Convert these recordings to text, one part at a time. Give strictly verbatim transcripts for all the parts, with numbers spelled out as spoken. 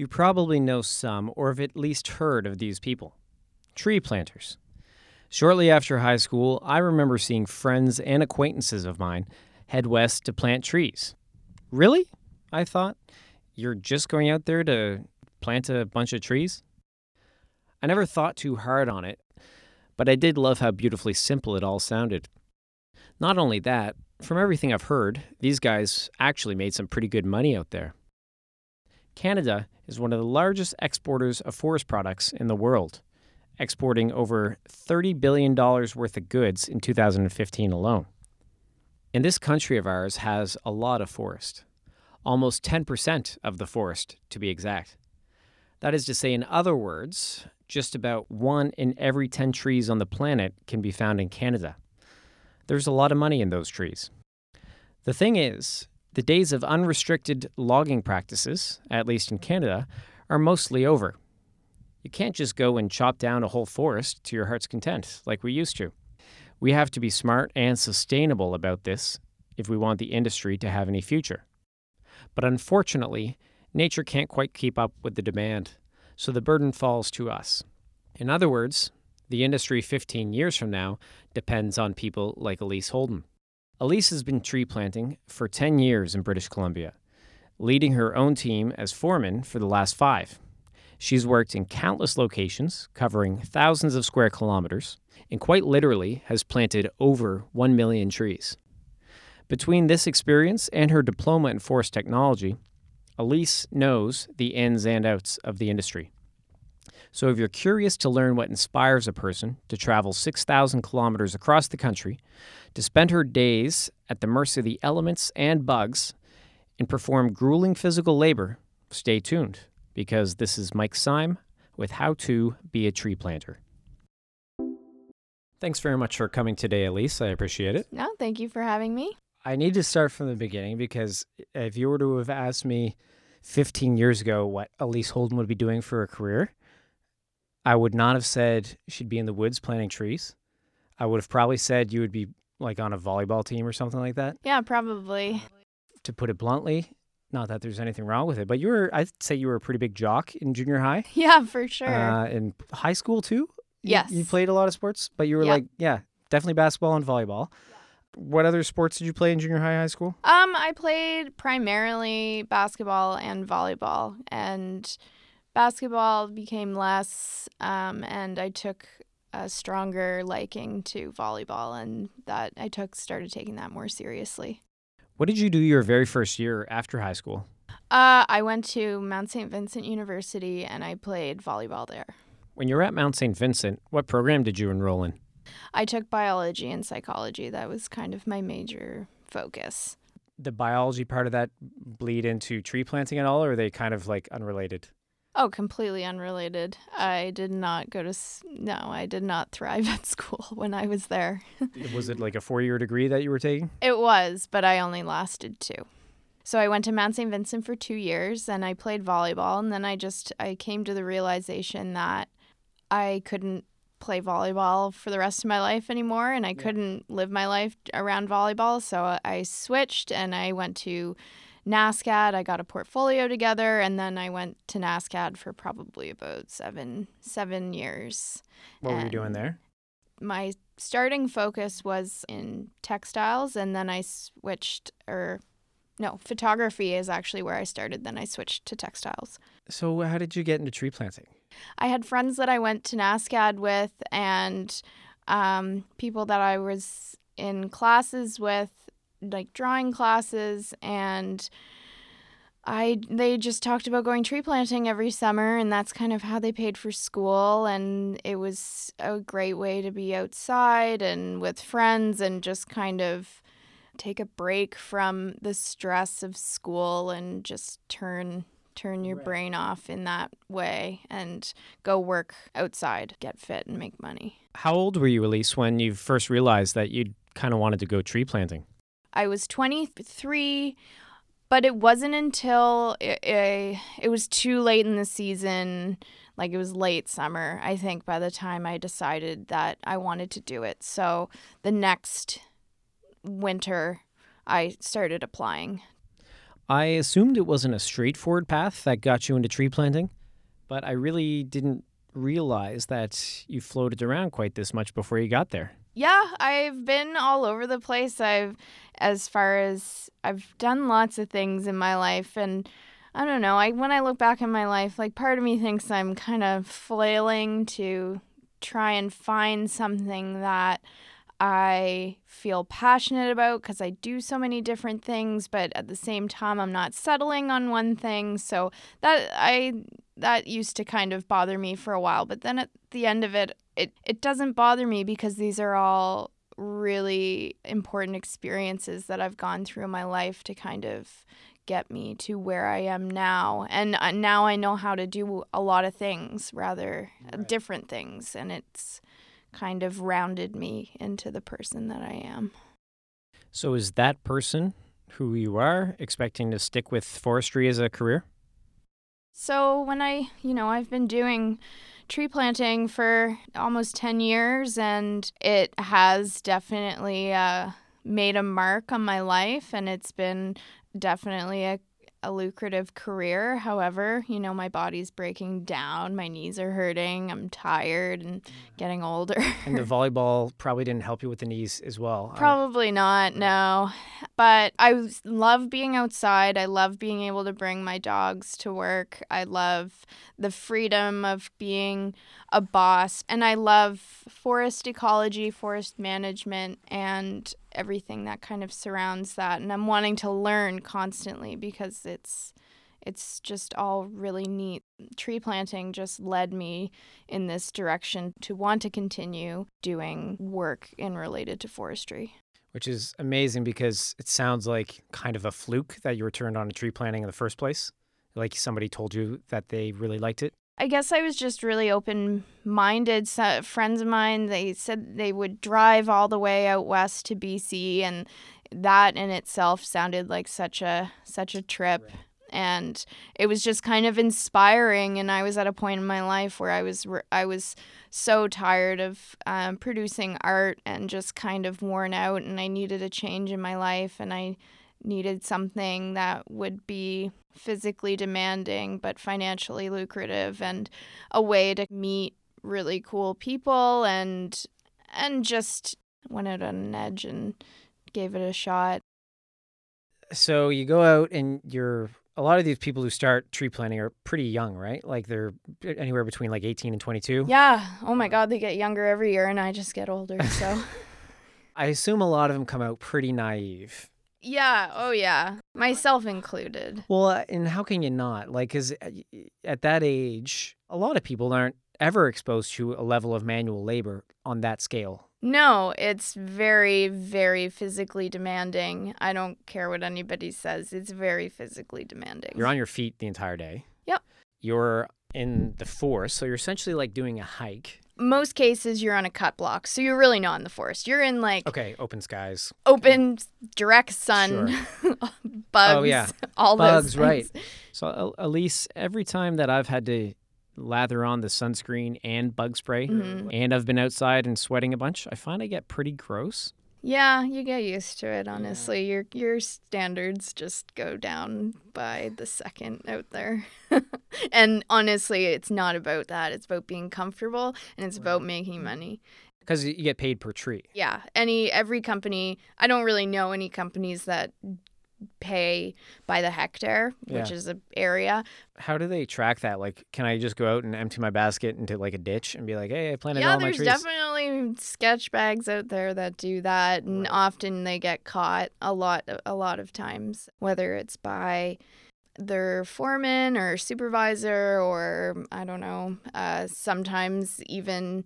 You probably know some, or have at least heard of these people. Tree planters. Shortly after high school, I remember seeing friends and acquaintances of mine head west to plant trees. Really? I thought. You're just going out there to plant a bunch of trees? I never thought too hard on it, but I did love how beautifully simple it all sounded. Not only that, from everything I've heard, these guys actually made some pretty good money out there. Canada is one of the largest exporters of forest products in the world, exporting over thirty billion dollars worth of goods in two thousand fifteen alone. And this country of ours has a lot of forest, almost ten percent of the forest to be exact. That is to say, in other words, just about one in every ten trees on the planet can be found in Canada. There's a lot of money in those trees. The thing is, the days of unrestricted logging practices, at least in Canada, are mostly over. You can't just go and chop down a whole forest to your heart's content like we used to. We have to be smart and sustainable about this if we want the industry to have any future. But unfortunately, nature can't quite keep up with the demand, so the burden falls to us. In other words, the industry fifteen years from now depends on people like Elise Holden. Elise has been tree planting for ten years in British Columbia, leading her own team as foreman for the last five. She's worked in countless locations, covering thousands of square kilometers, and quite literally has planted over one million trees. Between this experience and her diploma in forest technology, Elise knows the ins and outs of the industry. So if you're curious to learn what inspires a person to travel six thousand kilometers across the country, to spend her days at the mercy of the elements and bugs, and perform grueling physical labor, stay tuned, because this is Mike Syme with How to Be a Tree Planter. Thanks very much for coming today, Elise. I appreciate it. No, thank you for having me. I need to start from the beginning, because if you were to have asked me fifteen years ago what Elise Holden would be doing for a career, I would not have said she'd be in the woods planting trees. I would have probably said you would be like on a volleyball team or something like that. Yeah, probably. To put it bluntly, not that there's anything wrong with it, but you were, I'd say you were a pretty big jock in junior high. Yeah, for sure. Uh, in high school too? Yes. You, you played a lot of sports, but you were yeah. like, yeah, definitely basketball and volleyball. Yeah. What other sports did you play in junior high, high school? Um, I played primarily basketball and volleyball, and basketball became less, um, and I took a stronger liking to volleyball, and that I took started taking that more seriously. What did you do your very first year after high school? Uh, I went to Mount Saint Vincent University, and I played volleyball there. When you were at Mount Saint Vincent, what program did you enroll in? I took biology and psychology. That was kind of my major focus. The biology part of that bleed into tree planting at all, or are they kind of like unrelated? Oh, completely unrelated. I did not go to, no, I did not thrive at school when I was there. Was it like a four-year degree that you were taking? It was, but I only lasted two. So I went to Mount Saint Vincent for two years and I played volleyball. And then I just, I came to the realization that I couldn't play volleyball for the rest of my life anymore, and I yeah. couldn't live my life around volleyball, so I switched and I went to NASCAD. I got a portfolio together, and then I went to NASCAD for probably about seven seven years. What and were you doing there? My starting focus was in textiles, and then I switched, or no, photography is actually where I started, then I switched to textiles. So how did you get into tree planting? I had friends that I went to NASCAD with, and um, people that I was in classes with, like drawing classes, and I they just talked about going tree planting every summer, and that's kind of how they paid for school, and it was a great way to be outside and with friends and just kind of take a break from the stress of school and just turn... Turn your brain off in that way and go work outside, get fit, and make money. How old were you, Elise, when you first realized that you kind of wanted to go tree planting? I was twenty-three, but it wasn't until it, it, it was too late in the season, like it was late summer, I think, by the time I decided that I wanted to do it. So the next winter, I started applying. I assumed it wasn't a straightforward path that got you into tree planting, but I really didn't realize that you floated around quite this much before you got there. Yeah, I've been all over the place. I've, as far as, I've done lots of things in my life, and I don't know, I when I look back in my life, like, part of me thinks I'm kind of flailing to try and find something that I feel passionate about, because I do so many different things, but at the same time, I'm not settling on one thing. So that I that used to kind of bother me for a while. But then at the end of it, it, it doesn't bother me, because these are all really important experiences that I've gone through in my life to kind of get me to where I am now. And now I know how to do a lot of things, rather right. different things. And it's kind of rounded me into the person that I am. So is that person who you are expecting to stick with forestry as a career? So when I, you know, I've been doing tree planting for almost ten years, and it has definitely uh, made a mark on my life, and it's been definitely a a lucrative career. However, you know, my body's breaking down, my knees are hurting, I'm tired and getting older. And the volleyball probably didn't help you with the knees as well. Probably I... not, no. But I love being outside. I love being able to bring my dogs to work. I love the freedom of being a boss. And I love forest ecology, forest management, and everything that kind of surrounds that. And I'm wanting to learn constantly, because it's it's just all really neat. Tree planting just led me in this direction to want to continue doing work in related to forestry. Which is amazing, because it sounds like kind of a fluke that you were turned on to tree planting in the first place. Like somebody told you that they really liked it. I guess I was just really open-minded. So friends of mine, they said they would drive all the way out west to B C, and that in itself sounded like such a such a trip. Right. And it was just kind of inspiring. And I was at a point in my life where I was I was so tired of um, producing art and just kind of worn out, and I needed a change in my life, and I needed something that would be physically demanding but financially lucrative, and a way to meet really cool people, and and just went out on an edge and gave it a shot. So you go out, and you're a lot of these people who start tree planting are pretty young, right? Like they're anywhere between like eighteen and twenty-two. Yeah. Oh my God, they get younger every year, and I just get older. So I assume a lot of them come out pretty naive. Yeah. Oh, yeah. Myself included. Well, and how can you not? Like, because at that age, a lot of people aren't ever exposed to a level of manual labor on that scale. No, it's very, very physically demanding. I don't care what anybody says. It's very physically demanding. You're on your feet the entire day. Yep. You're in the forest, so you're essentially like doing a hike. Most cases you're on a cut block, so you're really not in the forest. You're in like okay, open skies, open direct sun, sure. bugs, oh, yeah. all bugs, those things. Right? So, Elise, every time that I've had to lather on the sunscreen and bug spray, mm-hmm. and I've been outside and sweating a bunch, I find I get pretty gross. Yeah, you get used to it. Honestly, yeah. your your standards just go down by the second out there. And honestly, it's not about that. It's about being comfortable, and it's right. about making money. Because you get paid per tree. Yeah, any every company. I don't really know any companies that pay by the hectare, yeah. which is an area. How do they track that? Like, can I just go out and empty my basket into like a ditch and be like, hey, I planted yeah, all my trees? Yeah, there's definitely sketch bags out there that do that, and right. often they get caught a lot, a lot of times, whether it's by their foreman or supervisor, or I don't know, uh, sometimes even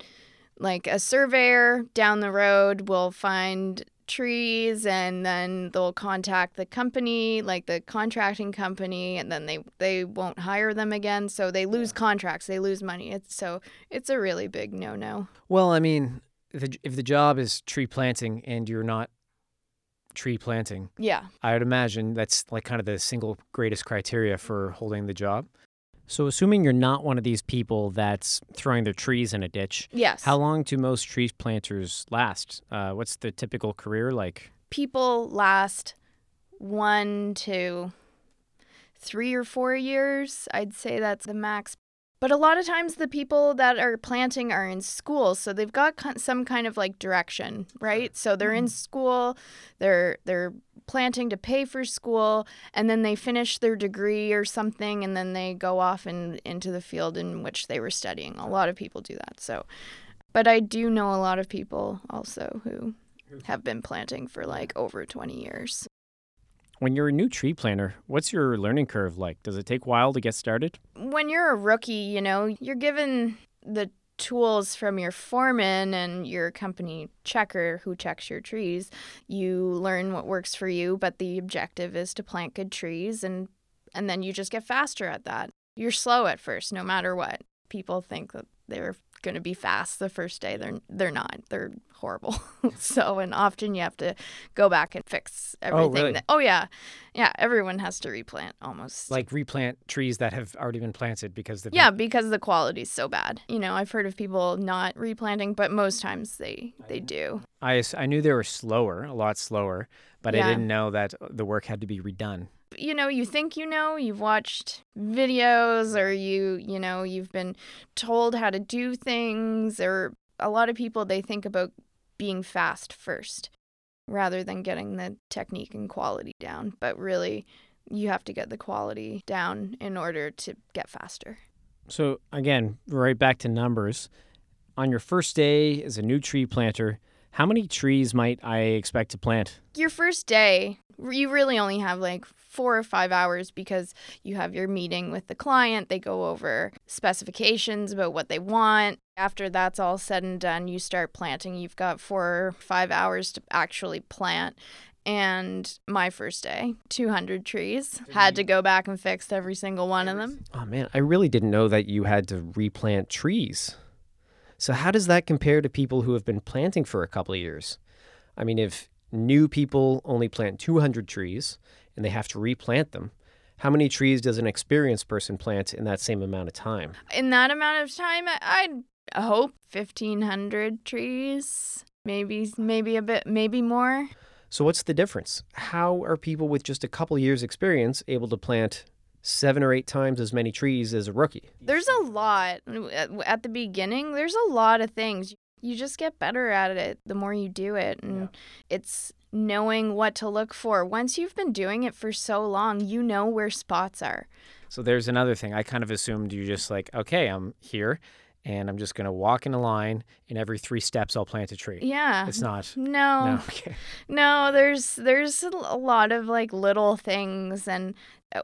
like a surveyor down the road will find trees, and then they'll contact the company, like the contracting company, and then they they won't hire them again, so they lose yeah. contracts, they lose money. It's so it's a really big no-no. Well, I mean, the, if the job is tree planting and you're not tree planting, yeah, I would imagine that's like kind of the single greatest criteria for holding the job. So assuming you're not one of these people that's throwing their trees in a ditch, yes. how long do most tree planters last? Uh, what's the typical career like? People last one to three or four years. I'd say that's the max. But a lot of times the people that are planting are in school, so they've got some kind of like direction, right? So they're in school, they're they're planting to pay for school, and then they finish their degree or something, and then they go off and into the field in which they were studying. A lot of people do that. So, but I do know a lot of people also who have been planting for like over twenty years. When you're a new tree planter, what's your learning curve like? Does it take a while to get started? When you're a rookie, you know, you're given the tools from your foreman and your company checker who checks your trees. You learn what works for you, but the objective is to plant good trees, and, and then you just get faster at that. You're slow at first, no matter what. People think that they're going to be fast the first day. They're they're not. They're horrible. So, and often you have to go back and fix everything. Oh, really? That, oh, yeah. Yeah, everyone has to replant almost. Like replant trees that have already been planted because they've Yeah, been... because the quality's so bad. You know, I've heard of people not replanting, but most times they, they do. I, I knew they were slower, a lot slower, but yeah. I didn't know that the work had to be redone. You know, you think you know, you've watched videos or you, you know, you've been told how to do things, or a lot of people, they think about being fast first rather than getting the technique and quality down. But really, you have to get the quality down in order to get faster. So again, right back to numbers. On your first day as a new tree planter, how many trees might I expect to plant? Your first day, you really only have like four or five hours because you have your meeting with the client. They go over specifications about what they want. After that's all said and done, you start planting. You've got four or five hours to actually plant. And my first day, two hundred trees. Had to go back and fix every single one of them. Oh, man. I really didn't know that you had to replant trees. So how does that compare to people who have been planting for a couple of years? I mean, if new people only plant two hundred trees and they have to replant them, how many trees does an experienced person plant in that same amount of time? In that amount of time, I'd hope fifteen hundred trees, maybe maybe a bit, maybe more. So what's the difference? How are people with just a couple of years' experience able to plant seven or eight times as many trees as a rookie? There's a lot. At the beginning, there's a lot of things. You just get better at it the more you do it. And yeah. It's knowing what to look for. Once you've been doing it for so long, you know where spots are. So there's another thing. I kind of assumed you just like, okay, I'm here and I'm just going to walk in a line, and every three steps I'll plant a tree. Yeah. It's not. No. No, okay. No, there's there's a lot of like little things, and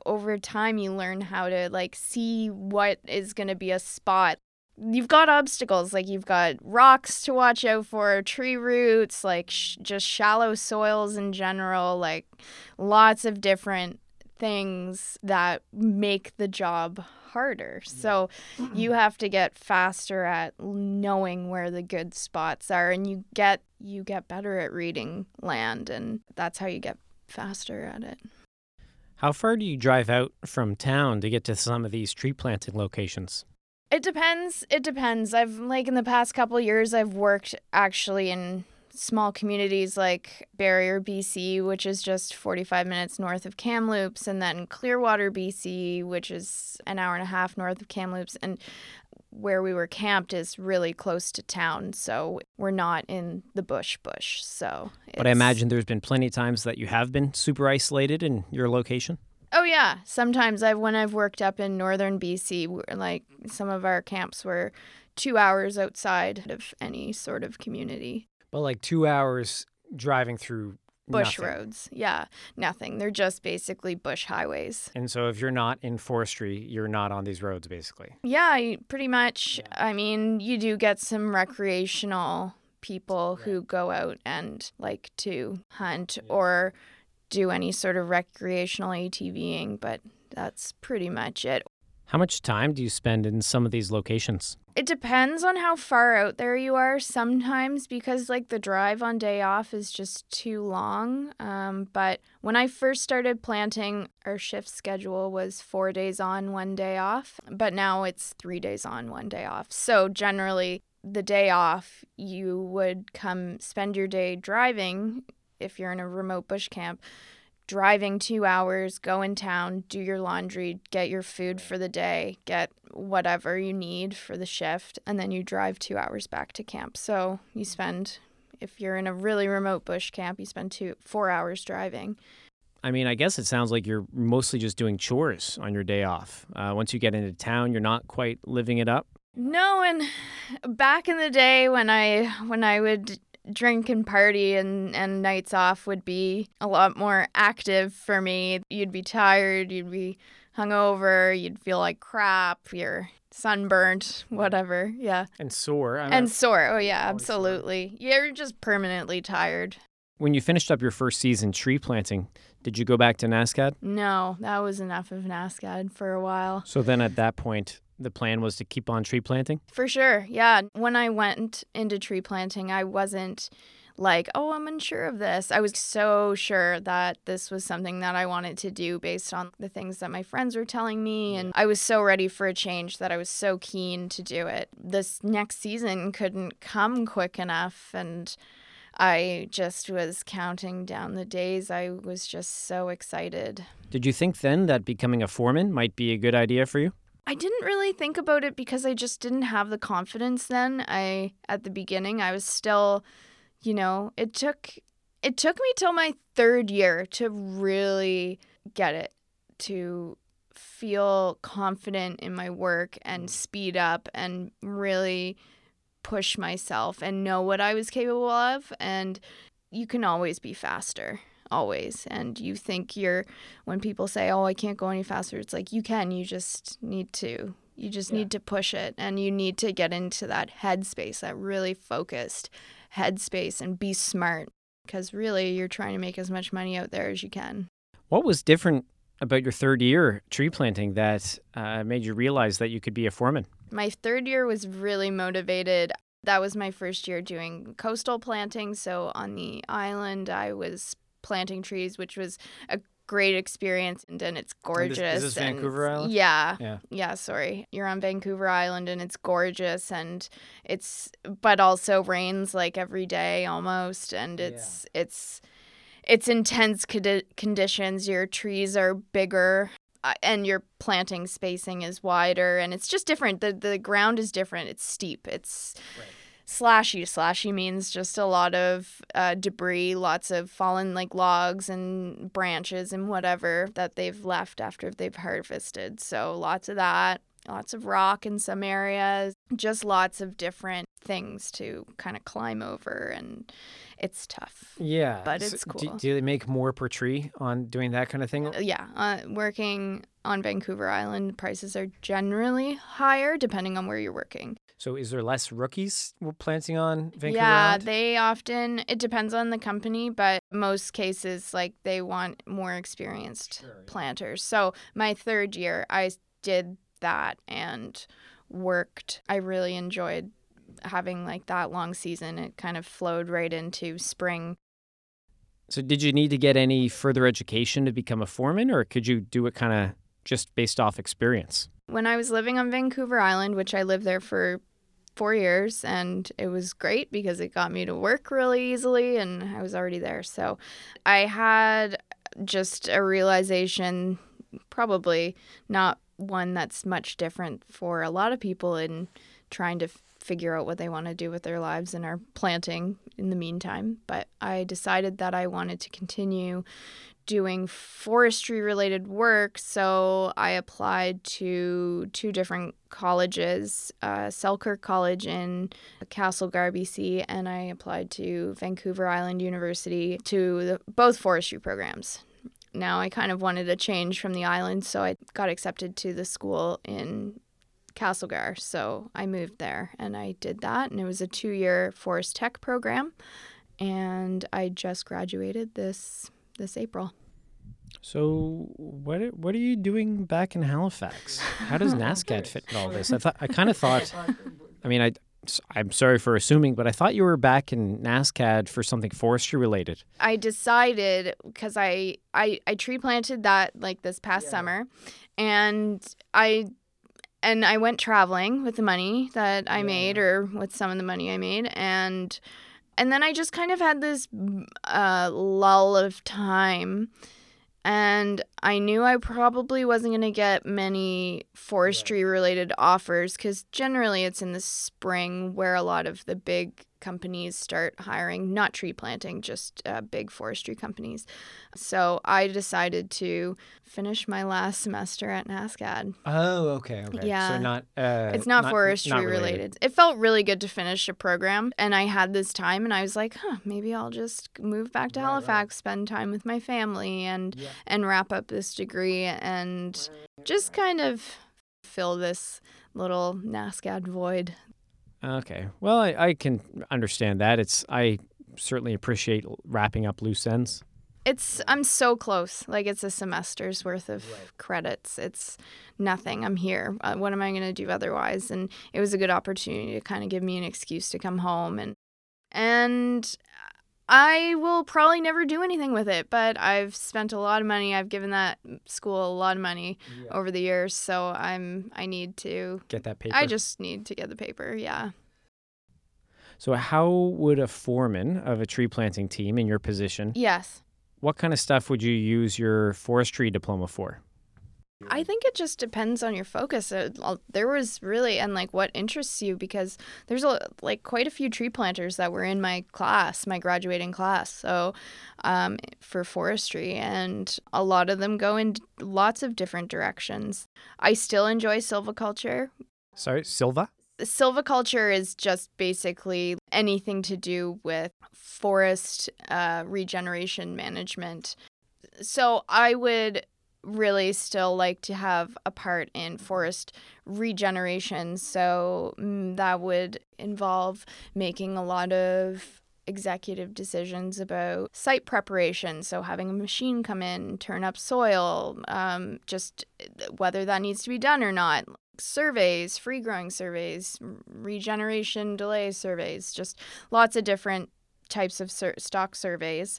over time you learn how to like see what is going to be a spot. You've got obstacles, like you've got rocks to watch out for, tree roots, like sh- just shallow soils in general, like lots of different things that make the job harder. So you have to get faster at knowing where the good spots are, and you get you get better at reading land, and that's how you get faster at it. How far do you drive out from town to get to some of these tree planting locations? It depends. It depends. I've like in the past couple of years I've worked actually in small communities like Barrier, B C, which is just forty-five minutes north of Kamloops, and then Clearwater, B C, which is an hour and a half north of Kamloops. And where we were camped is really close to town, so we're not in the bush bush. So, it's... But I imagine there's been plenty of times that you have been super isolated in your location? Oh, yeah. Sometimes I've when I've worked up in northern B C, like some of our camps were two hours outside of any sort of community. Well, like two hours driving through bush nothing. Roads. Yeah, nothing. They're just basically bush highways. And so if you're not in forestry, you're not on these roads, basically. Yeah, pretty much. Yeah. I mean, you do get some recreational people right. who go out and like to hunt yeah. or do any sort of recreational ATVing, but that's pretty much it. How much time do you spend in some of these locations? It depends on how far out there you are sometimes, because like the drive on day off is just too long. Um, but when I first started planting, our shift schedule was four days on, one day off. But now it's three days on, one day off. So generally, the day off, you would come spend your day driving if you're in a remote bush camp. driving two hours, go in town, do your laundry, get your food for the day, get whatever you need for the shift, and then you drive two hours back to camp. So you spend, if you're in a really remote bush camp, you spend two, four hours driving. I mean, I guess it sounds like you're mostly just doing chores on your day off. Uh, once you get into town, you're not quite living it up. No, and back in the day when I when I would drink and party and, and nights off would be a lot more active for me. You'd be tired, you'd be hungover, you'd feel like crap, you're sunburnt, whatever, yeah. And sore. I mean, and sore, oh yeah, absolutely. You're just permanently tired. When you finished up your first season tree planting, did you go back to NASCAD? No, that was enough of NASCAD for a while. So then at that point, the plan was to keep on tree planting? For sure, yeah. When I went into tree planting, I wasn't like, oh, I'm unsure of this. I was so sure that this was something that I wanted to do based on the things that my friends were telling me. And I was so ready for a change that I was so keen to do it. This next season couldn't come quick enough. And I just was counting down the days. I was just so excited. Did you think then that becoming a foreman might be a good idea for you? I didn't really think about it because I just didn't have the confidence then. I, at the beginning, I was still, you know, it took, it took me till my third year to really get it, to feel confident in my work and speed up and really push myself and know what I was capable of. And you can always be faster. Always. And you think you're, when people say, oh, I can't go any faster, it's like, you can, you just need to, you just yeah. need to push it. And you need to get into that headspace, that really focused headspace, and be smart, because really you're trying to make as much money out there as you can. What was different about your third year tree planting that uh, made you realize that you could be a foreman? My third year was really motivated. That was my first year doing coastal planting. So on the island, I was planting trees, which was a great experience, and, and it's gorgeous. And this, is this and, Vancouver Island? Yeah, yeah. Yeah, sorry. You're on Vancouver Island, and it's gorgeous, and it's, but also rains like every day almost, and it's, yeah. it's, it's intense condi- conditions. Your trees are bigger, uh, and your planting spacing is wider, and it's just different. The, the ground is different. It's steep. It's... Right. Slashy. Slashy means just a lot of uh, debris, lots of fallen like logs and branches and whatever that they've left after they've harvested. So lots of that, lots of rock in some areas, just lots of different things to kind of climb over, and it's tough. Yeah. But it's so cool. Do, do they make more per tree on doing that kind of thing? Yeah. Uh, working on Vancouver Island, prices are generally higher depending on where you're working. So is there less rookies planting on Vancouver Yeah, Island? They often, it depends on the company, but most cases, like, they want more experienced sure, yeah. planters. So my third year, I did that and worked. I really enjoyed having, like, that long season. It kind of flowed right into spring. So did you need to get any further education to become a foreman, or could you do it kind of just based off experience? When I was living on Vancouver Island, which I lived there for four years, and it was great because it got me to work really easily, and I was already there. So I had just a realization, probably not one that's much different for a lot of people in trying to f- figure out what they want to do with their lives and are planting in the meantime. But I decided that I wanted to continue doing forestry-related work, so I applied to two different colleges, uh, Selkirk College in Castlegar, B C, and I applied to Vancouver Island University to the, both forestry programs. Now, I kind of wanted a change from the island, so I got accepted to the school in Castlegar, so I moved there, and I did that, and it was a two-year forest tech program, and I just graduated this this April. So what what are you doing back in Halifax? How does NASCAD fit in all this? I thought I kind of thought, I mean, I, I'm sorry for assuming, but I thought you were back in NASCAD for something forestry related. I decided, because I, I, I tree planted that like this past yeah. summer, and I and I went traveling with the money that I yeah. made, or with some of the money I made, and And then I just kind of had this uh, lull of time And I knew I probably wasn't going to get many forestry-related offers because generally it's in the spring where a lot of the big companies start hiring, not tree planting, just uh, big forestry companies. So I decided to finish my last semester at NASCAD. Oh, okay, okay. Yeah. So not... Uh, it's not, not forestry-related. Related. It felt really good to finish a program, and I had this time, and I was like, huh, maybe I'll just move back to right, Halifax, right. spend time with my family, and yeah. and wrap up this degree, and just kind of fill this little NASCAD void. Okay. Well, I, I can understand that. It's I certainly appreciate wrapping up loose ends. It's I'm so close. Like, it's a semester's worth of right. credits. It's nothing. I'm here. Uh, what am I going to do otherwise? And it was a good opportunity to kind of give me an excuse to come home. And and I will probably never do anything with it, but I've spent a lot of money. I've given that school a lot of money yeah. over the years, so I'm I need to get that paper. I just need to get the paper, yeah. So how would a foreman of a tree planting team in your position? Yes. What kind of stuff would you use your forestry diploma for? I think it just depends on your focus. There was really, and like what interests you, because there's a, like quite a few tree planters that were in my class, my graduating class, so um, for forestry, and a lot of them go in lots of different directions. I still enjoy silviculture. Sorry, silva? Silviculture is just basically anything to do with forest uh, regeneration management. So I would... really still like to have a part in forest regeneration. So that would involve making a lot of executive decisions about site preparation. So having a machine come in, turn up soil, um, just whether that needs to be done or not. Surveys, free growing surveys, regeneration delay surveys, just lots of different types of sur- stock surveys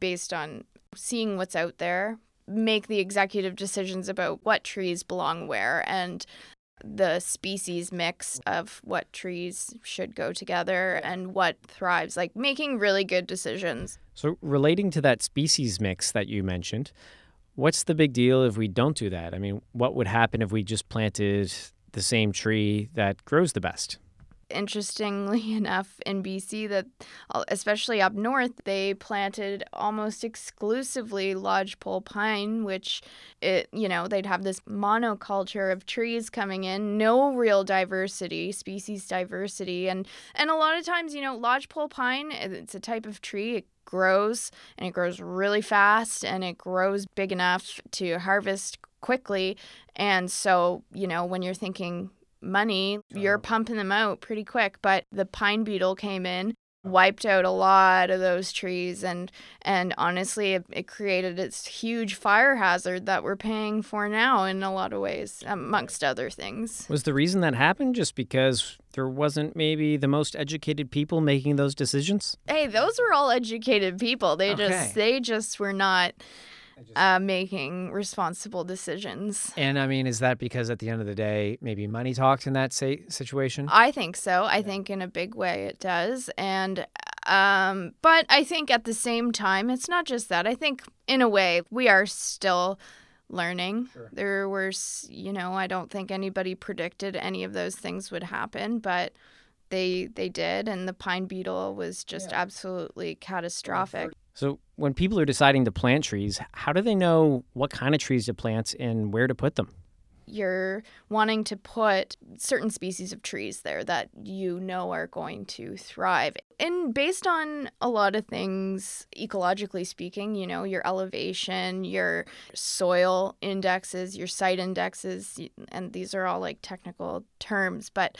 based on seeing what's out there. Make the executive decisions about what trees belong where and the species mix of what trees should go together and what thrives, like making really good decisions. So relating to that species mix that you mentioned, what's the big deal if we don't do that? I mean, what would happen if we just planted the same tree that grows the best? Interestingly enough, in B C, that especially up north, they planted almost exclusively lodgepole pine, which, it you know, they'd have this monoculture of trees coming in, no real diversity, species diversity. And, and a lot of times, you know, lodgepole pine, it's a type of tree. It grows, and it grows really fast, and it grows big enough to harvest quickly. And so, you know, when you're thinking money, you're pumping them out pretty quick. But the pine beetle came in, wiped out a lot of those trees, and and honestly it, it created this huge fire hazard that we're paying for now in a lot of ways, amongst other things. Was the reason that happened just because there wasn't maybe the most educated people making those decisions? Hey, those were all educated people. They okay. just they just were not Uh, making responsible decisions. And I mean, is that because at the end of the day, maybe money talks in that say, situation? I think so. I yeah. think in a big way it does. And, um, but I think at the same time, it's not just that. I think in a way we are still learning. Sure. There were, you know, I don't think anybody predicted any of those things would happen, but they, they did. And the pine beetle was just yeah. absolutely catastrophic. So when people are deciding to plant trees, how do they know what kind of trees to plant and where to put them? You're wanting to put certain species of trees there that you know are going to thrive. And based on a lot of things, ecologically speaking, you know, your elevation, your soil indexes, your site indexes, and these are all like technical terms, but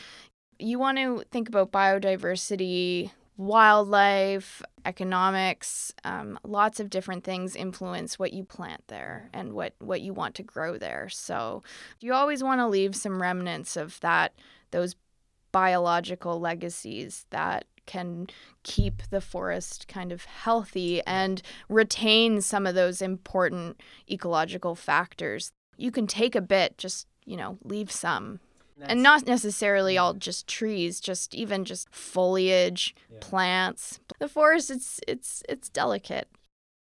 you want to think about biodiversity, wildlife, economics, um, lots of different things influence what you plant there and what, what you want to grow there. So you always want to leave some remnants of that, those biological legacies that can keep the forest kind of healthy and retain some of those important ecological factors. You can take a bit, just, you know, leave some. That's, and not necessarily all just trees, just even just foliage, yeah. plants. The forest, it's it's it's delicate.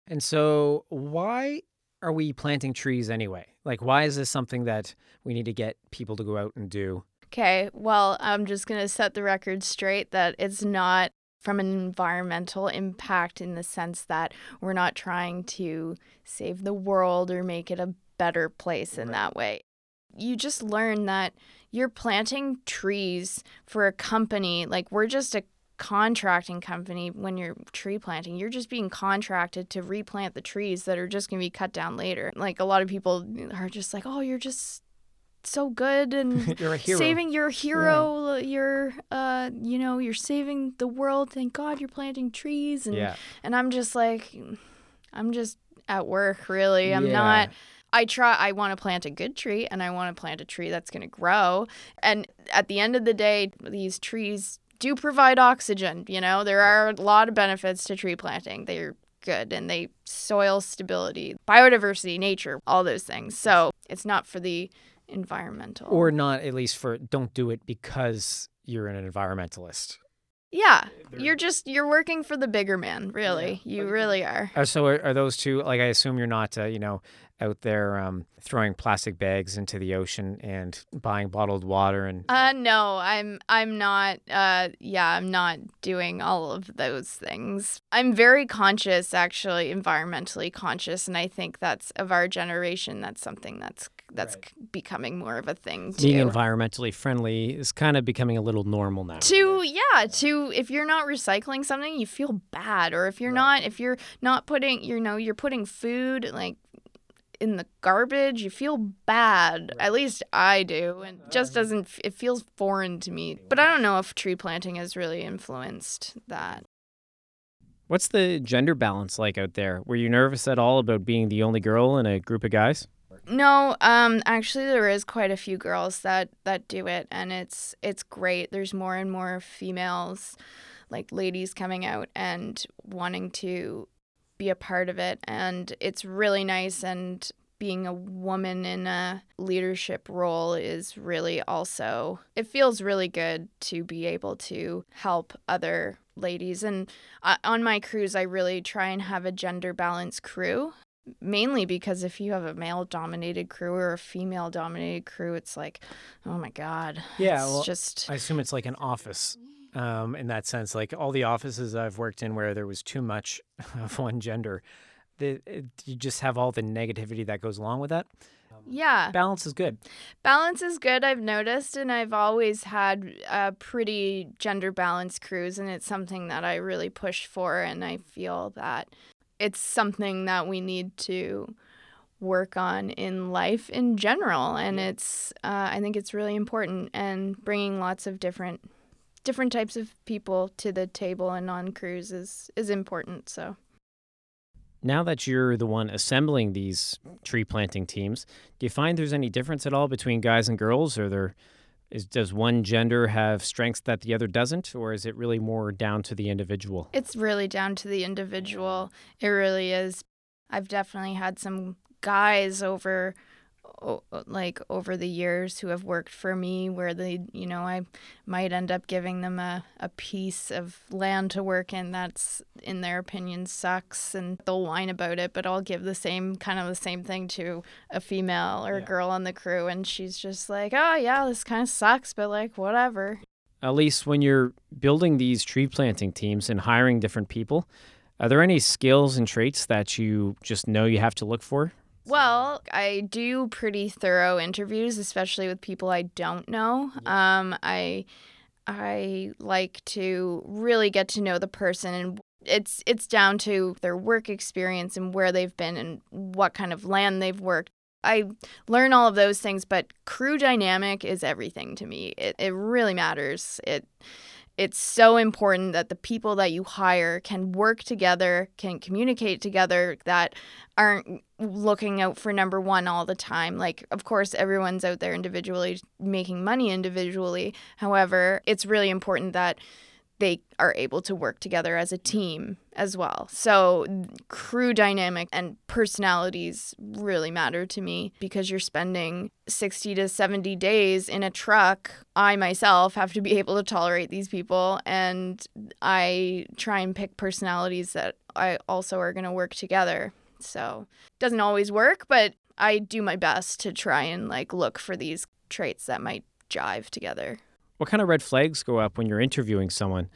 And so why are we planting trees anyway? Like, why is this something that we need to get people to go out and do? Okay, well, I'm just going to set the record straight that it's not from an environmental impact in the sense that we're not trying to save the world or make it a better place in that way. You just learn that you're planting trees for a company. Like, we're just a contracting company when you're tree planting. You're just being contracted to replant the trees that are just going to be cut down later. Like, a lot of people are just like, oh, you're just so good and you're a hero. Saving your hero. Yeah. You're, uh, you know, you're saving the world. Thank God you're planting trees. And, yeah. and I'm just like, I'm just at work, really. I'm yeah. not... I try. I want to plant a good tree, and I want to plant a tree that's going to grow. And at the end of the day, these trees do provide oxygen. You know, there are a lot of benefits to tree planting. They're good, and they soil stability, biodiversity, nature, all those things. So it's not for the environmental, or not at least for. Don't do it because you're an environmentalist. Yeah, you're just you're working for the bigger man, really. Yeah. You really are. So are, are those two? Like, I assume you're not, uh, you know, out there um, throwing plastic bags into the ocean and buying bottled water and. Uh, no, I'm I'm not. Uh, yeah, I'm not doing all of those things. I'm very conscious, actually, environmentally conscious, and I think that's of our generation. That's something that's that's right. becoming more of a thing. Too. Being environmentally friendly is kind of becoming a little normal now. To yeah, to if you're not recycling something, you feel bad, or if you're right. not, if you're not putting, you know, you're putting food like. in the garbage, you feel bad. At least I do, and just doesn't. It feels foreign to me. But I don't know if tree planting has really influenced that. What's the gender balance like out there? Were you nervous at all about being the only girl in a group of guys? No, um, actually, there is quite a few girls that that do it, and it's it's great. There's more and more females, like ladies, coming out and wanting to be a part of it, and it's really nice, and being a woman in a leadership role is really also, it feels really good to be able to help other ladies. And uh, on my cruise, I really try and have a gender balanced crew, mainly because if you have a male dominated crew or a female dominated crew, it's like, oh my God. Yeah, it's well, just... I assume it's like an office. Um, in that sense, like all the offices I've worked in where there was too much of one gender, the, it, you just have all the negativity that goes along with that. Um, yeah. Balance is good. Balance is good, I've noticed, and I've always had a pretty gender-balanced cruise, and it's something that I really push for, and I feel that it's something that we need to work on in life in general, and it's uh, I think it's really important, and bringing lots of different... different types of people to the table and on cruises is, is important. So now that you're the one assembling these tree planting teams, do you find there's any difference at all between guys and girls? Or there is, does one gender have strengths that the other doesn't? Or is it really more down to the individual? It's really down to the individual. It really is. I've definitely had some guys over O- like over the years who have worked for me where they, you know, I might end up giving them a, a piece of land to work in that's in their opinion sucks, and they'll whine about it, but I'll give the same kind of the same thing to a female or yeah. a girl on the crew, and she's just like, oh yeah, this kind of sucks, but like whatever. Elise, when you're building these tree planting teams and hiring different people, are there any skills and traits that you just know you have to look for? Well, I do pretty thorough interviews, especially with people I don't know. Yeah. Um, I I like to really get to know the person, and it's it's down to their work experience and where they've been and what kind of land they've worked. I learn all of those things, but crew dynamic is everything to me. It it really matters. It it's so important that the people that you hire can work together, can communicate together, that aren't looking out for number one all the time. Like, of course, everyone's out there individually making money individually. However, it's really important that they are able to work together as a team as well. So crew dynamic and personalities really matter to me, because you're spending sixty to seventy days in a truck. I myself have to be able to tolerate these people, and I try and pick personalities that I also are going to work together. So it doesn't always work, but I do my best to try and like look for these traits that might jive together. What kind of red flags go up when you're interviewing someone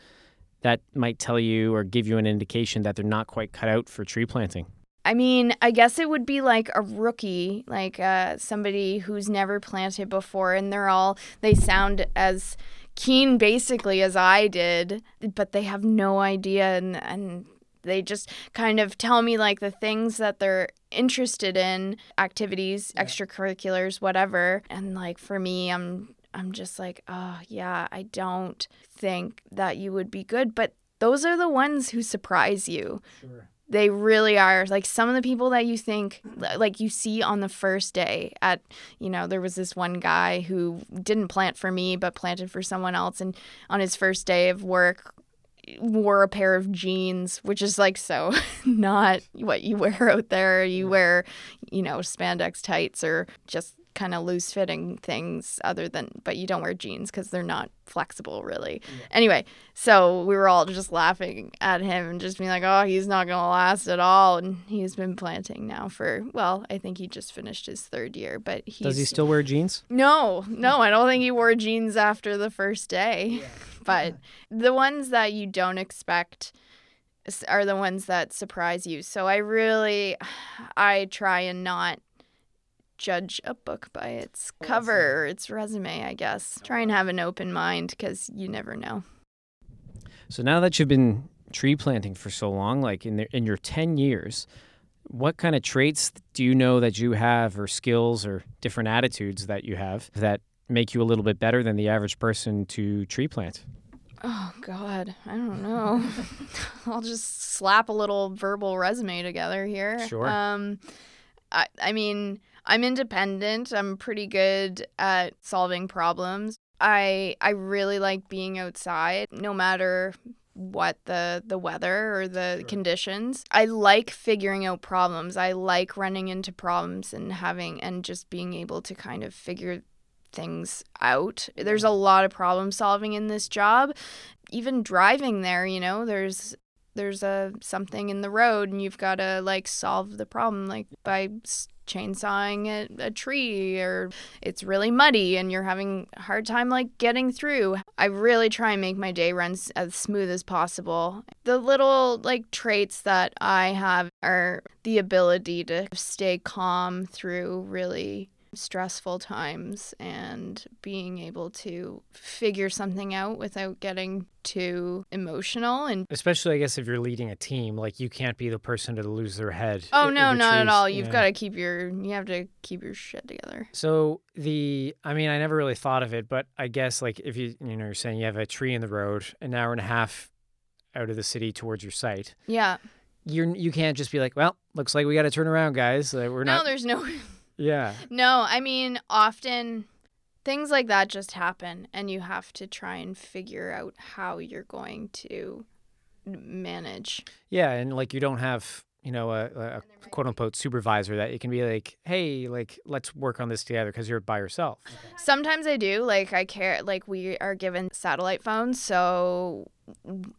that might tell you or give you an indication that they're not quite cut out for tree planting? I mean, I guess it would be like a rookie, like uh, somebody who's never planted before, and they're all, they sound as keen basically as I did, but they have no idea, and, and they just kind of tell me like the things that they're interested in, activities, yeah. extracurriculars, whatever. And like for me, I'm I'm just like, oh, yeah, I don't think that you would be good. But those are the ones who surprise you. Sure. They really are. Like some of the people that you think, like you see on the first day at, you know, there was this one guy who didn't plant for me, but planted for someone else. And on his first day of work, wore a pair of jeans, which is like so not what you wear out there. You wear, you know, spandex tights or just kind of loose fitting things other than, but you don't wear jeans because they're not flexible really. Yeah. Anyway, so we were all just laughing at him and just being like, oh, he's not going to last at all. And he's been planting now for, well, I think he just finished his third year, but he does he still wear jeans? No, no, I don't think he wore jeans after the first day. Yeah. But the ones that you don't expect are the ones that surprise you. So I really, I try and not judge a book by its cover or its resume, I guess. Try and have an open mind because you never know. So now that you've been tree planting for so long, like in, the, in your ten years, what kind of traits do you know that you have or skills or different attitudes that you have that make you a little bit better than the average person to tree plant? Oh, God, I don't know. I'll just slap a little verbal resume together here. Sure. Um, I, I mean... I'm independent. I'm pretty good at solving problems. I I really like being outside, no matter what the, the weather or the sure. conditions. I like figuring out problems. I like running into problems and having and just being able to kind of figure things out. There's a lot of problem solving in this job. Even driving there, you know, there's there's a something in the road and you've got to like solve the problem like by st- chainsawing a, a tree, or it's really muddy and you're having a hard time like getting through. I really try and make my day run s- as smooth as possible. The little like traits that I have are the ability to stay calm through really stressful times and being able to figure something out without getting too emotional. And especially, I guess, if you're leading a team, like you can't be the person to lose their head. Oh no, not trees. At all. You've yeah. got to keep your you have to keep your shit together. So the I mean, I never really thought of it, but I guess like if you you know you're saying you have a tree in the road an hour and a half out of the city towards your site. Yeah. You're you can't just be like, well, looks like we got to turn around, guys. Like, we're no, not. No, there's no. Yeah. No, I mean, often things like that just happen, and you have to try and figure out how you're going to manage. Yeah, and like you don't have, you know, a, a quote-unquote supervisor that you can be like, hey, like, let's work on this together because you're by yourself. Sometimes I do. Like, I care. Like, we are given satellite phones, so...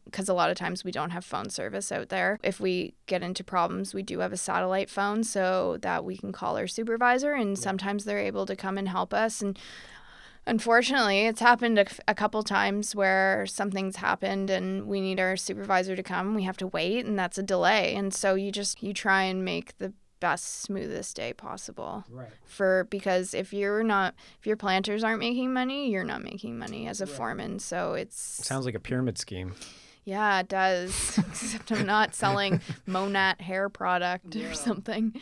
because a lot of times we don't have phone service out there. If we get into problems, we do have a satellite phone so that we can call our supervisor, and yeah. sometimes they're able to come and help us. And unfortunately, it's happened a, a couple times where something's happened and we need our supervisor to come. We have to wait, and that's a delay. And so you just you try and make the best, smoothest day possible. Right. For because if you're not, if your planters aren't making money, you're not making money as a right. foreman. So it's it sounds like a pyramid scheme. Yeah, it does. Except I'm not selling Monat hair product yeah. or something.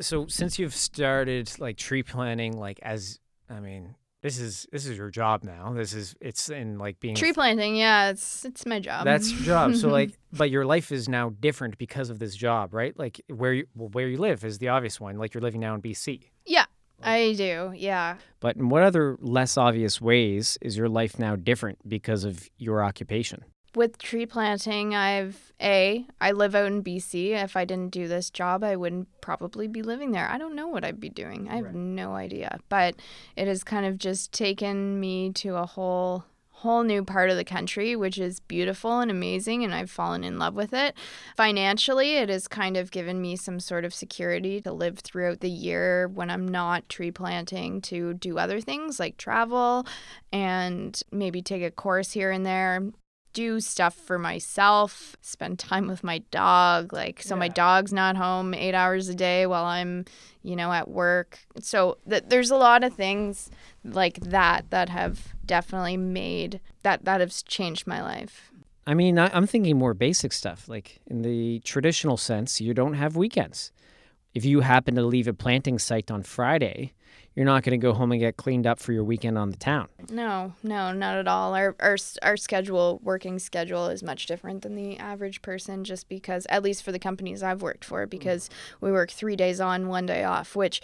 So since you've started like tree planting, like as I mean, this is this is your job now. This is it's in like being tree planting. Yeah, it's it's my job. That's your job. So like. But your life is now different because of this job, right? Like where you well, where you live is the obvious one. Like you're living now in B C. Yeah, right? I do. Yeah. But in what other less obvious ways is your life now different because of your occupation? With tree planting, I've a I live out in B C. If I didn't do this job, I wouldn't probably be living there. I don't know what I'd be doing. I have right. no idea. But it has kind of just taken me to a whole. whole new part of the country, which is beautiful and amazing, and I've fallen in love with it. Financially, it has kind of given me some sort of security to live throughout the year when I'm not tree planting, to do other things like travel and maybe take a course here and there, do stuff for myself, spend time with my dog, like so yeah. my dog's not home eight hours a day while I'm, you know, at work. So th- there's a lot of things like that that have definitely made that that has changed my life. I mean, I, I'm thinking more basic stuff, like in the traditional sense, you don't have weekends. If you happen to leave a planting site on Friday, you're not going to go home and get cleaned up for your weekend on the town. No, no, not at all. Our, our our schedule, working schedule is much different than the average person, just because, at least for the companies I've worked for, because we work three days on, one day off, which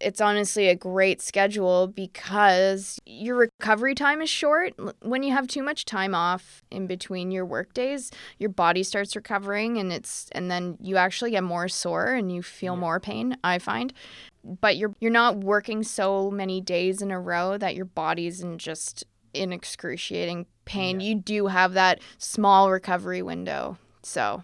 it's honestly a great schedule because your recovery time is short. When you have too much time off in between your work days, your body starts recovering and it's and then you actually get more sore and you feel yeah. more pain, I find. But you're you're not working so many days in a row that your body's in just in excruciating pain. Yeah. You do have that small recovery window. So,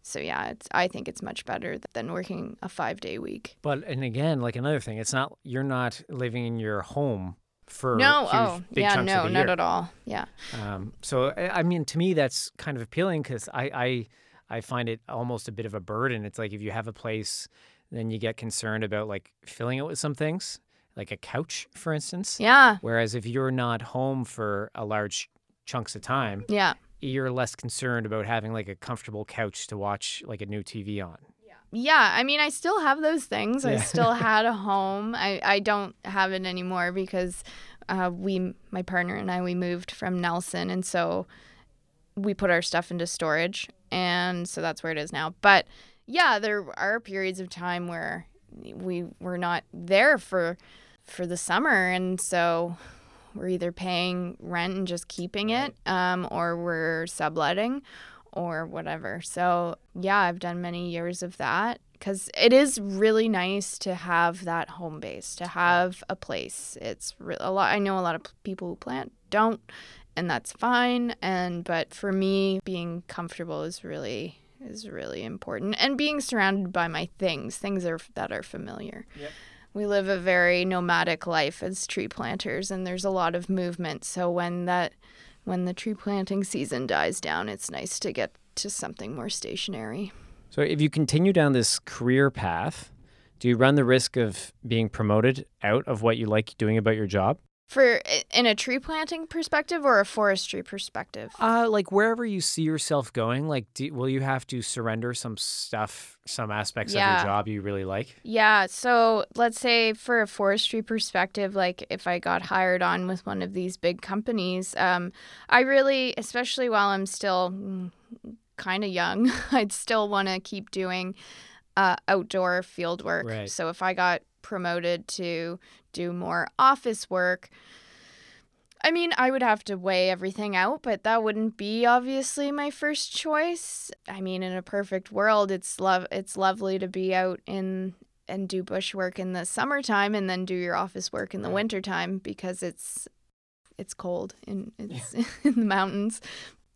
so yeah, it's I think it's much better than working a five-day week. But, and again, like another thing, it's not you're not living in your home for no, huge, oh, big yeah, chunks no, of the year. No, not at all. Yeah. Um. So, I mean, to me, that's kind of appealing because I, I, I find it almost a bit of a burden. It's like if you have a place... then you get concerned about like filling it with some things, like a couch, for instance. Yeah. Whereas if you're not home for a large chunks of time, yeah. you're less concerned about having like a comfortable couch to watch like a new T V on. Yeah. Yeah. I mean, I still have those things. Yeah. I still had a home. I, I don't have it anymore because uh, we, my partner and I, we moved from Nelson. And so we put our stuff into storage. And so that's where it is now. But yeah, there are periods of time where we were not there for for the summer, and so we're either paying rent and just keeping it, um, or we're subletting or whatever. So yeah, I've done many years of that because it is really nice to have that home base, to have a place. It's re- a lot. I know a lot of people who plant don't, and that's fine. And but for me, being comfortable is really is really important, and being surrounded by my things, things are, that are familiar. Yep. We live a very nomadic life as tree planters, and there's a lot of movement. So when that, when the tree planting season dies down, it's nice to get to something more stationary. So if you continue down this career path, do you run the risk of being promoted out of what you like doing about your job? For in a tree planting perspective or a forestry perspective? Uh, like wherever you see yourself going, like do, will you have to surrender some stuff, some aspects yeah. of your job you really like? Yeah. So let's say for a forestry perspective, like if I got hired on with one of these big companies, um, I really, especially while I'm still kind of young, I'd still want to keep doing uh, outdoor field work. Right. So if I got promoted to do more office work, I mean, I would have to weigh everything out, but that wouldn't be obviously my first choice. I mean, in a perfect world, it's love it's lovely to be out in and do bush work in the summertime and then do your office work in the wintertime because it's it's cold and it's yeah. in the mountains.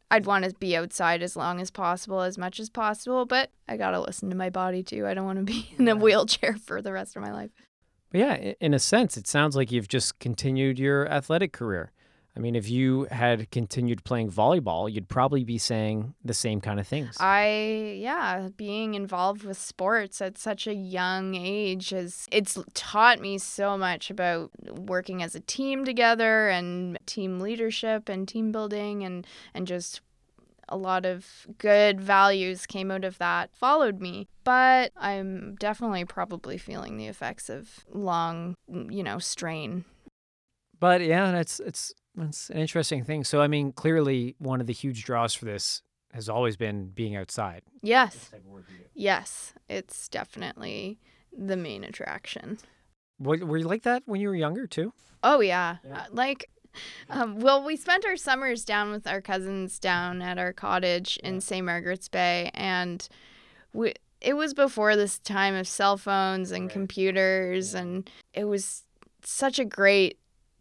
I'd want to be outside as long as possible, as much as possible, but I got to listen to my body too. I don't want to be in a wheelchair for the rest of my life. But yeah, in a sense, it sounds like you've just continued your athletic career. I mean, if you had continued playing volleyball, you'd probably be saying the same kind of things. I, yeah, being involved with sports at such a young age, is it's taught me so much about working as a team together and team leadership and team building, and, and just a lot of good values came out of that, followed me. But I'm definitely probably feeling the effects of long, you know, strain. But yeah, that's, it's... That's an interesting thing. So, I mean, clearly one of the huge draws for this has always been being outside. Yes. Yes. It's definitely the main attraction. What, were you like that when you were younger too? Oh, yeah. yeah. Uh, like, um, well, we spent our summers down with our cousins down at our cottage in Saint Margaret's Bay. And we, it was before this time of cell phones and right. computers. Yeah. And it was such a great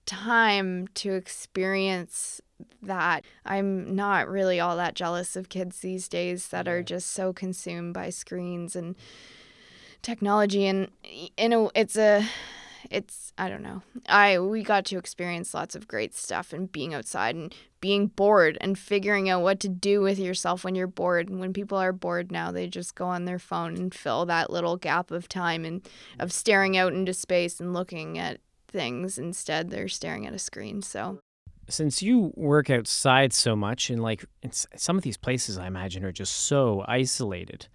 time to experience that. I'm not really all that jealous of kids these days that are just so consumed by screens and technology, and you know, it's a it's I don't know. I we got to experience lots of great stuff and being outside and being bored and figuring out what to do with yourself when you're bored. And when people are bored now, they just go on their phone and fill that little gap of time and of staring out into space and looking at things. Instead, they're staring at a screen. So since you work outside so much, and like it's, some of these places I imagine are just so isolated,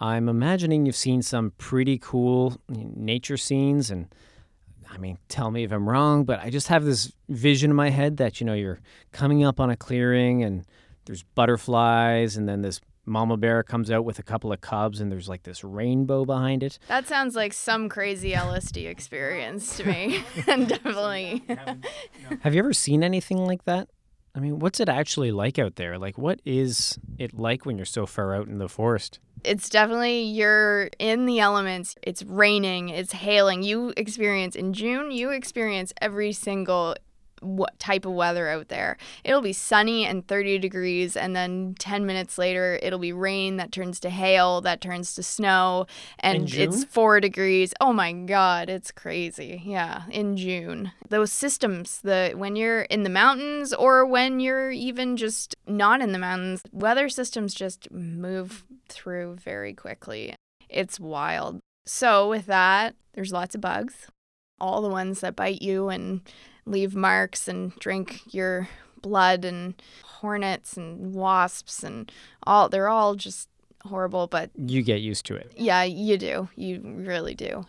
I'm imagining you've seen some pretty cool nature scenes. And I mean, tell me if I'm wrong, but I just have this vision in my head that, you know, you're coming up on a clearing and there's butterflies, and then this mama bear comes out with a couple of cubs, and there's like this rainbow behind it. That sounds like some crazy L S D experience to me. And definitely. Have you ever seen anything like that? I mean, what's it actually like out there? Like, what is it like when you're so far out in the forest? It's definitely, you're in the elements. It's raining, it's hailing. You experience, in June, you experience every single what type of weather out there. It'll be sunny and thirty degrees, and then ten minutes later it'll be rain that turns to hail that turns to snow, and it's four degrees. Oh my god, it's crazy. Yeah, in June. Those systems, the when you're in the mountains or when you're even just not in the mountains, weather systems just move through very quickly. It's wild. So with that, there's lots of bugs. All the ones that bite you and leave marks and drink your blood, and hornets and wasps and all, they're all just horrible, but... You get used to it. Yeah, you do. You really do.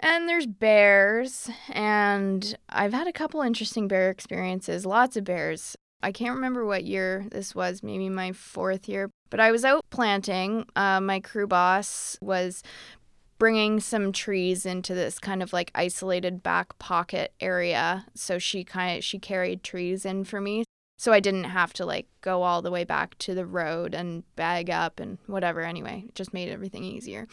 And there's bears, and I've had a couple interesting bear experiences, lots of bears. I can't remember what year this was, maybe my fourth year, but I was out planting. Uh, my crew boss was bringing some trees into this kind of like isolated back pocket area. So she kind of, she carried trees in for me. So I didn't have to like go all the way back to the road and bag up and whatever. Anyway, it just made everything easier.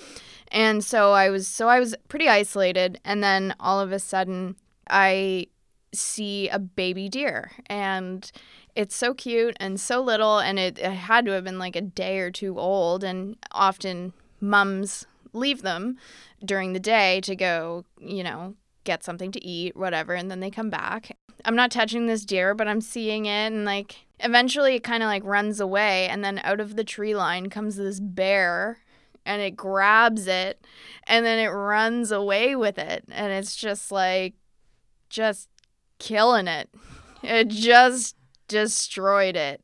And so I was, so I was pretty isolated. And then all of a sudden I see a baby deer, and it's so cute and so little. And it, it had to have been like a day or two old. And often mums leave them during the day to go, you know, get something to eat, whatever, and then they come back. I'm not touching this deer, but I'm seeing it, and like eventually it kind of like runs away, and then out of the tree line comes this bear, and it grabs it, and then it runs away with it, and it's just like just killing it. It just destroyed it.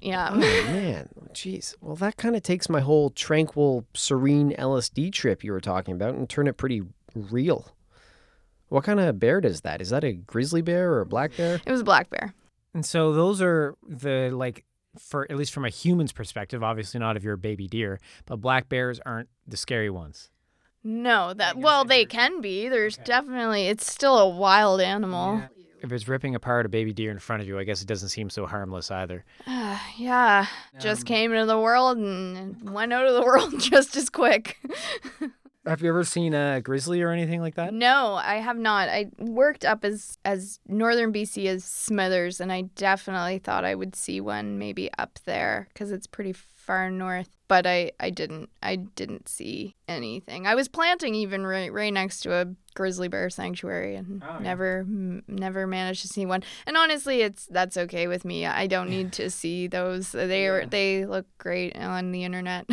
Yeah. Oh, man. Jeez. Well, that kind of takes my whole tranquil, serene L S D trip you were talking about and turn it pretty real. What kind of bear does that? Is that a grizzly bear or a black bear? It was a black bear. And so those are the, like, for at least from a human's perspective, obviously not if you're a baby deer, but black bears aren't the scary ones. No. that Well, they can be. There's okay. definitely, it's still a wild animal. Yeah. If it's ripping apart a baby deer in front of you, I guess it doesn't seem so harmless either. Uh, yeah. Um, just came into the world and went out of the world just as quick. Have you ever seen a grizzly or anything like that? No, I have not. I worked up as, as northern B C as Smithers, and I definitely thought I would see one maybe up there because it's pretty far north. But I, I didn't. I didn't see anything. I was planting even right, right next to a grizzly bear sanctuary, and oh, yeah. never m- never managed to see one. And honestly, it's that's okay with me. I don't need to see those. They yeah. are, they look great on the internet.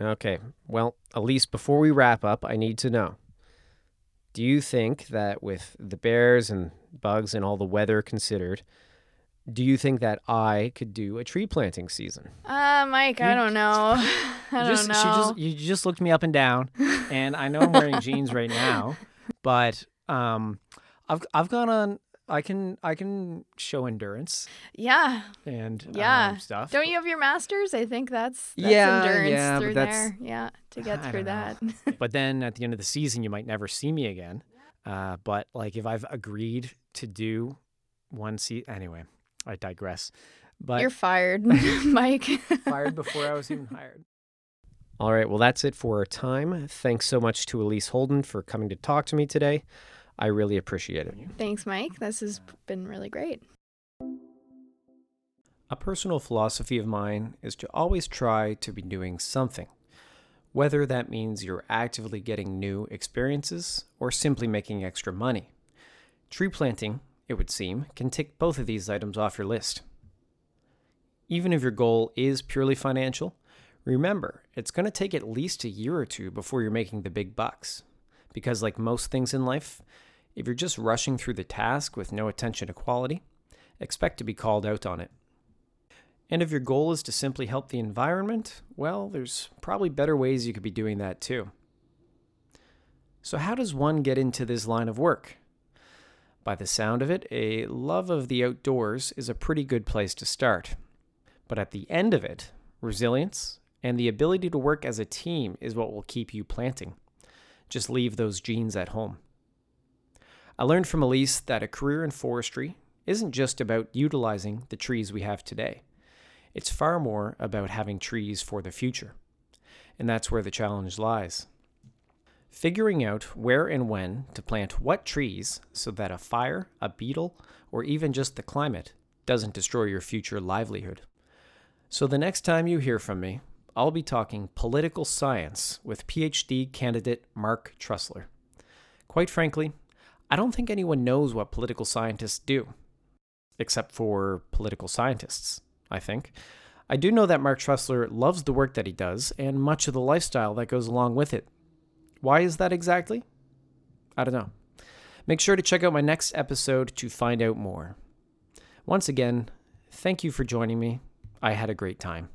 Okay. Well, Elise, before we wrap up, I need to know, do you think that with the bears and bugs and all the weather considered, do you think that I could do a tree planting season? Uh, Mike, I don't know. I don't just, know. She just, you just looked me up and down, and I know I'm wearing jeans right now, but um, I've I've gone on. I can I can show endurance. Yeah. And yeah. Um, stuff. Don't you have your master's? I think that's, that's yeah, endurance yeah, through that's, there. Yeah, to get I through that. But then at the end of the season, you might never see me again. Uh, but like if I've agreed to do one season, anyway. I digress. But you're fired, Mike. Fired before I was even hired. All right. Well, that's it for our time. Thanks so much to Elise Holden for coming to talk to me today. I really appreciate it. Thanks, Mike. This has been really great. A personal philosophy of mine is to always try to be doing something, whether that means you're actively getting new experiences or simply making extra money. Tree planting, it would seem, can tick both of these items off your list. Even if your goal is purely financial, remember, it's going to take at least a year or two before you're making the big bucks. Because like most things in life, if you're just rushing through the task with no attention to quality, expect to be called out on it. And if your goal is to simply help the environment, well, there's probably better ways you could be doing that too. So how does one get into this line of work? By the sound of it, a love of the outdoors is a pretty good place to start. But at the end of it, resilience and the ability to work as a team is what will keep you planting. Just leave those genes at home. I learned from Elise that a career in forestry isn't just about utilizing the trees we have today. It's far more about having trees for the future. And that's where the challenge lies. Figuring out where and when to plant what trees so that a fire, a beetle, or even just the climate doesn't destroy your future livelihood. So the next time you hear from me, I'll be talking political science with PhD candidate Mark Trussler. Quite frankly, I don't think anyone knows what political scientists do, except for political scientists, I think. I do know that Mark Trussler loves the work that he does and much of the lifestyle that goes along with it. Why is that exactly? I don't know. Make sure to check out my next episode to find out more. Once again, thank you for joining me. I had a great time.